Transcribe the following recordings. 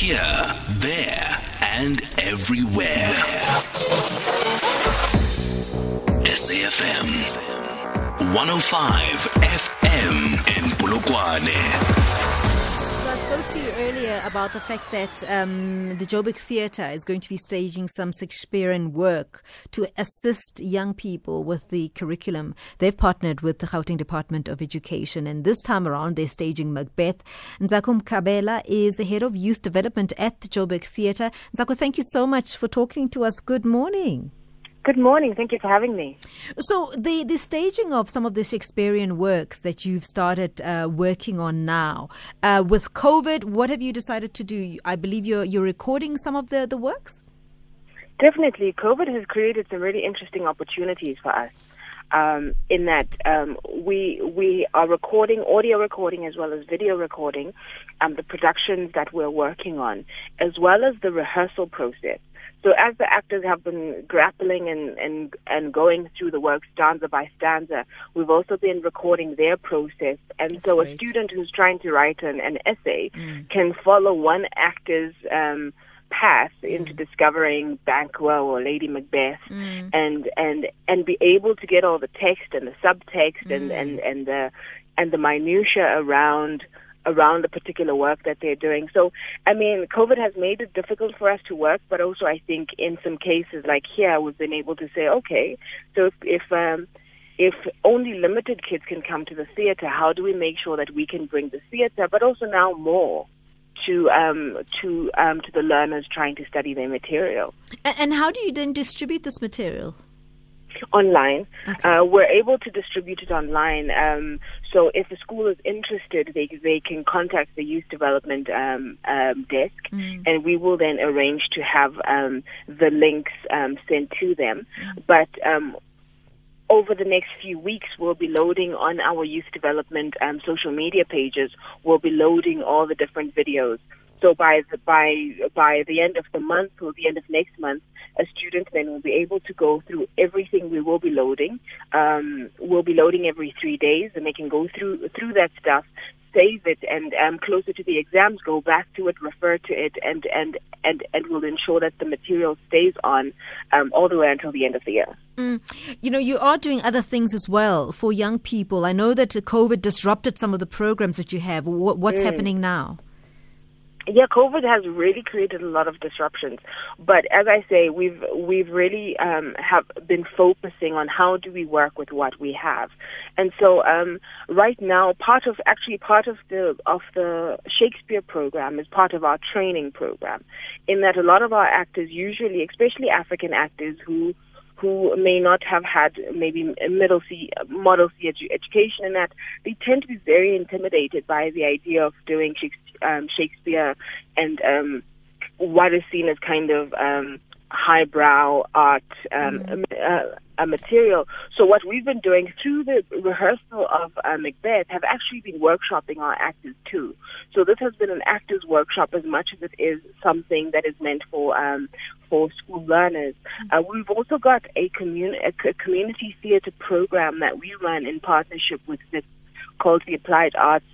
Here, there, and everywhere. SAFM 105 FM in Polokwane. I spoke to you earlier about the fact that the Joburg Theatre is going to be staging some Shakespearean work to assist young people with the curriculum. They've partnered with the Gauteng Department of Education, and this time around they're staging Macbeth. Ntsako Mkhabela is the head of youth development at the Joburg Theatre. Ntsako, thank you so much for talking to us. Good morning. Good morning. Thank you for having me. So the staging of some of the Shakespearean works that you've started working on now, with COVID, what have you decided to do? I believe you're recording some of the works? Definitely. COVID has created some really interesting opportunities for us in that we are recording, audio recording as well as video recording, the productions that we're working on, as well as the rehearsal process. So as the actors have been grappling and going through the work stanza by stanza, we've also been recording their process. And that's so great. A student who's trying to write an essay can follow one actor's path into discovering Banquo or Lady Macbeth and be able to get all the text and the subtext and the minutiae around the particular work that they're doing. So, I mean, COVID has made it difficult for us to work, but also I think in some cases like here, we've been able to say, okay, so if only limited kids can come to the theatre, how do we make sure that we can bring the theatre, but also now more to the learners trying to study their material? And how do you then distribute this material? Online. Okay. We're able to distribute it online. So if the school is interested, they can contact the youth development desk, and we will then arrange to have the links sent to them. But over the next few weeks, we'll be loading on our youth development social media pages. We'll be loading all the different videos. So by the end of the month or the end of next month, a student then will be able to go through everything we will be loading. We'll be loading every 3 days, and they can go through that stuff, save it, and closer to the exams, go back to it, refer to it, and we'll ensure that the material stays on all the way until the end of the year. You know, you are doing other things as well for young people. I know that COVID disrupted some of the programs that you have. What's happening now? Yeah, COVID has really created a lot of disruptions, but as I say, we've really have been focusing on how do we work with what we have, and so right now, part of the Shakespeare program is part of our training program, in that a lot of our actors, usually, especially African actors who may not have had maybe a model C education, in that they tend to be very intimidated by the idea of doing Shakespeare and what is seen as kind of highbrow art material. So what we've been doing through the rehearsal of Macbeth have actually been workshopping our actors too. So this has been an actors workshop as much as it is something that is meant for school learners. We've also got a community theatre program that we run in partnership with this, called the Applied Arts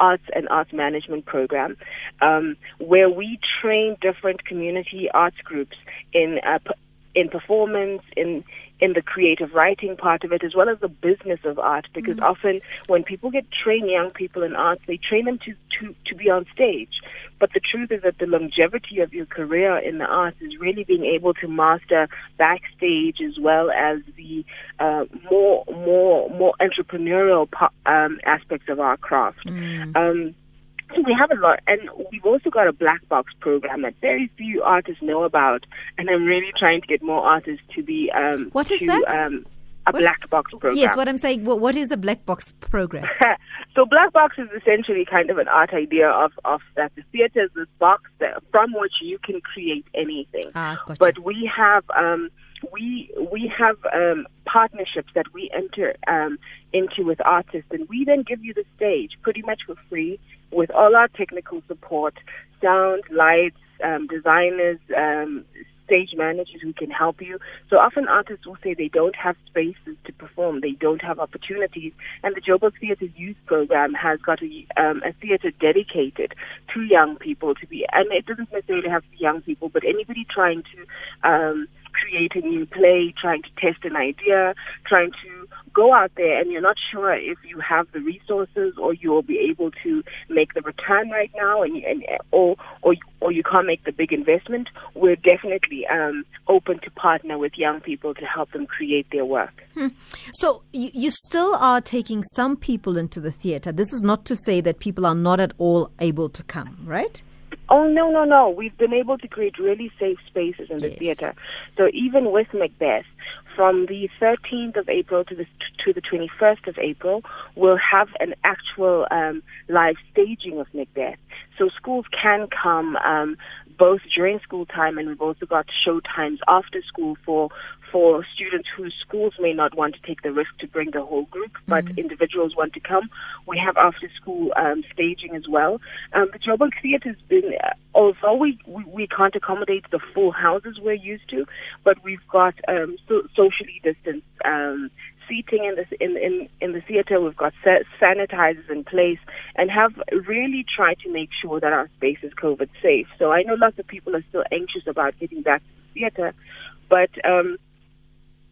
and Arts Management Program, where we train different community arts groups in performance, in the creative writing part of it, as well as the business of art, because often when people train young people in arts, they train them to be on stage. But the truth is that the longevity of your career in the arts is really being able to master backstage, as well as the more entrepreneurial aspects of our craft. So we have a lot, and we've also got a black box program that very few artists know about, and I'm really trying to get more artists to be... what is that? Black box program. Yes, what I'm saying, what is a black box program? So black box is essentially kind of an art idea of that the theatre is this box from which you can create anything. Gotcha. But we have... we have partnerships that we enter into with artists, and we then give you the stage pretty much for free with all our technical support, sound, lights, designers, stage managers who can help you. So often artists will say they don't have spaces to perform, they don't have opportunities, and the Joburg Theatre's youth program has got a theatre dedicated to young people to be, and it doesn't necessarily have to be young people, but anybody trying to create a new play, trying to test an idea, trying to go out there and you're not sure if you have the resources or you'll be able to make the return right now or you can't make the big investment, we're definitely open to partner with young people to help them create their work. So you still are taking some people into the theatre. This is not to say that people are not at all able to come, right? Oh, no, no, no. We've been able to create really safe spaces in the theatre. So even with Macbeth, from the 13th of April to the 21st of April, we'll have an actual live staging of Macbeth. So schools can come both during school time, and we've also got show times after school for students whose schools may not want to take the risk to bring the whole group, but individuals want to come. We have after-school staging as well. The Joburg Theatre has been, although we can't accommodate the full houses we're used to, but we've got socially distanced seating in the theatre. We've got sanitizers in place and have really tried to make sure that our space is COVID safe. So I know lots of people are still anxious about getting back to the theatre, but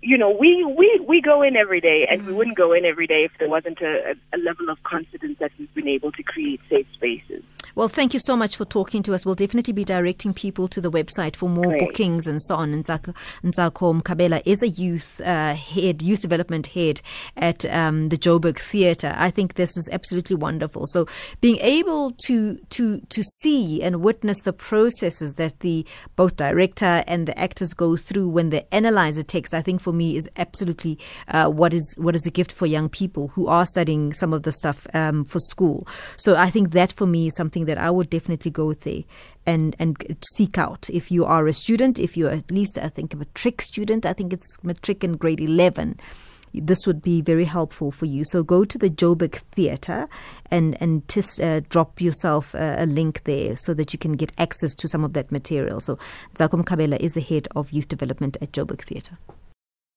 you know, we go in every day, and we wouldn't go in every day if there wasn't a level of confidence that we've been able to create safe spaces. Well, thank you so much for talking to us. We'll definitely be directing people to the website for more bookings and so on. Ntsako Mkhabela is a youth development head at the Joburg Theatre. I think this is absolutely wonderful. So being able to see and witness the processes that the both director and the actors go through when they analyze a text, I think for me is absolutely what is a gift for young people who are studying some of the stuff for school. So I think that for me is something that I would definitely go there and seek out. If you are a student, if you're at least, I think, a matric student, I think it's matric in grade 11, this would be very helpful for you. So go to the Joburg Theatre and just drop yourself a link there so that you can get access to some of that material. So Ntsako Mkhabela is the head of youth development at Joburg Theatre.